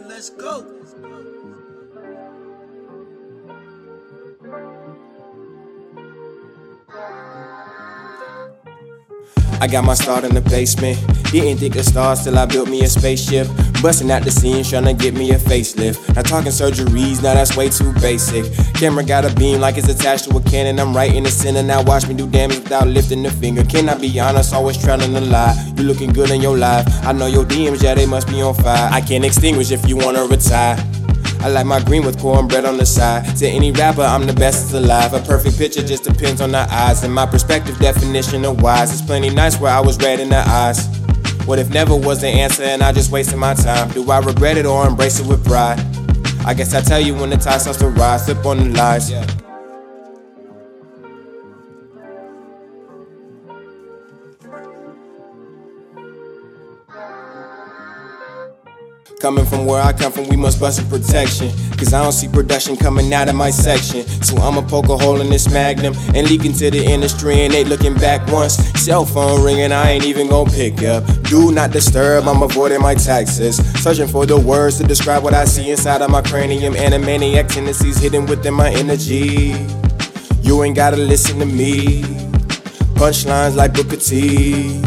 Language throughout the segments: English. time, let's go. I got my start in the basement, didn't think of stars till I built me a spaceship. Busting out the scene, trying to get me a facelift. Not talking surgeries, now that's way too basic. Camera got a beam like it's attached to a cannon. I'm right in the center, now watch me do damage without lifting a finger. Can I be honest, always trying to lie. You looking good in your life, I know your DMs, yeah they must be on fire. I can't extinguish if you wanna retire. I like my green with cornbread on the side. To any rapper, I'm the best alive. A perfect picture just depends on the eyes. And my perspective, definition of wise. It's plenty nice where I was red in the eyes. What if never was the answer and I just wasted my time? Do I regret it or embrace it with pride? I guess I tell you when the tide starts to rise. Slip on the lies. Coming from where I come from, we must bust in protection. Cause I don't see production coming out of my section. So I'ma poke a hole in this magnum and leak into the industry, and they looking back once. Cell phone ringing, I ain't even gon' pick up. Do not disturb, I'm avoiding my taxes. Searching for the words to describe what I see inside of my cranium. Animaniac tendencies hidden within my energy. You ain't gotta listen to me. Punchlines like Booker T.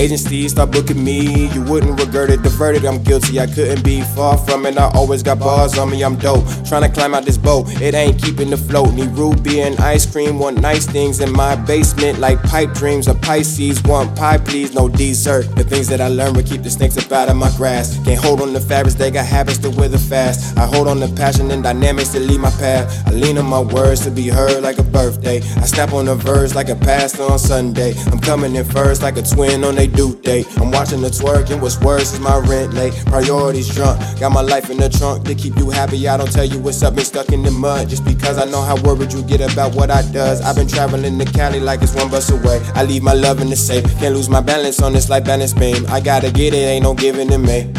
Agencies start booking me, you wouldn't regret it, the verdict, I'm guilty, I couldn't be far from it, I always got bars on me, I'm dope, tryna climb out this boat, it ain't keeping the float, need root beer and ice cream, want nice things in my basement, like pipe dreams of Pisces, want pie please, no dessert, the things that I learned would keep the snakes up out of my grass, can't hold on the fabrics, they got habits to wither fast, I hold on the passion and dynamics to lead my path, I lean on my words to be heard like a birthday, I snap on the verse like a pastor on Sunday, I'm coming in first like a twin on a due date. I'm watching the twerk and what's worse is my rent late. Priorities drunk, got my life in the trunk to keep you happy. I don't tell you what's up, been stuck in the mud just because I know how worried you get about what I does. I've been traveling to Cali like it's one bus away. I leave my love in the safe, can't lose my balance on this life balance beam. I gotta get it, ain't no giving to me.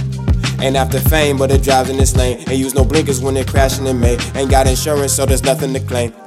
Ain't after fame, but it drives in this lane. Ain't use no blinkers when it crashing in me. Ain't got insurance, so there's nothing to claim.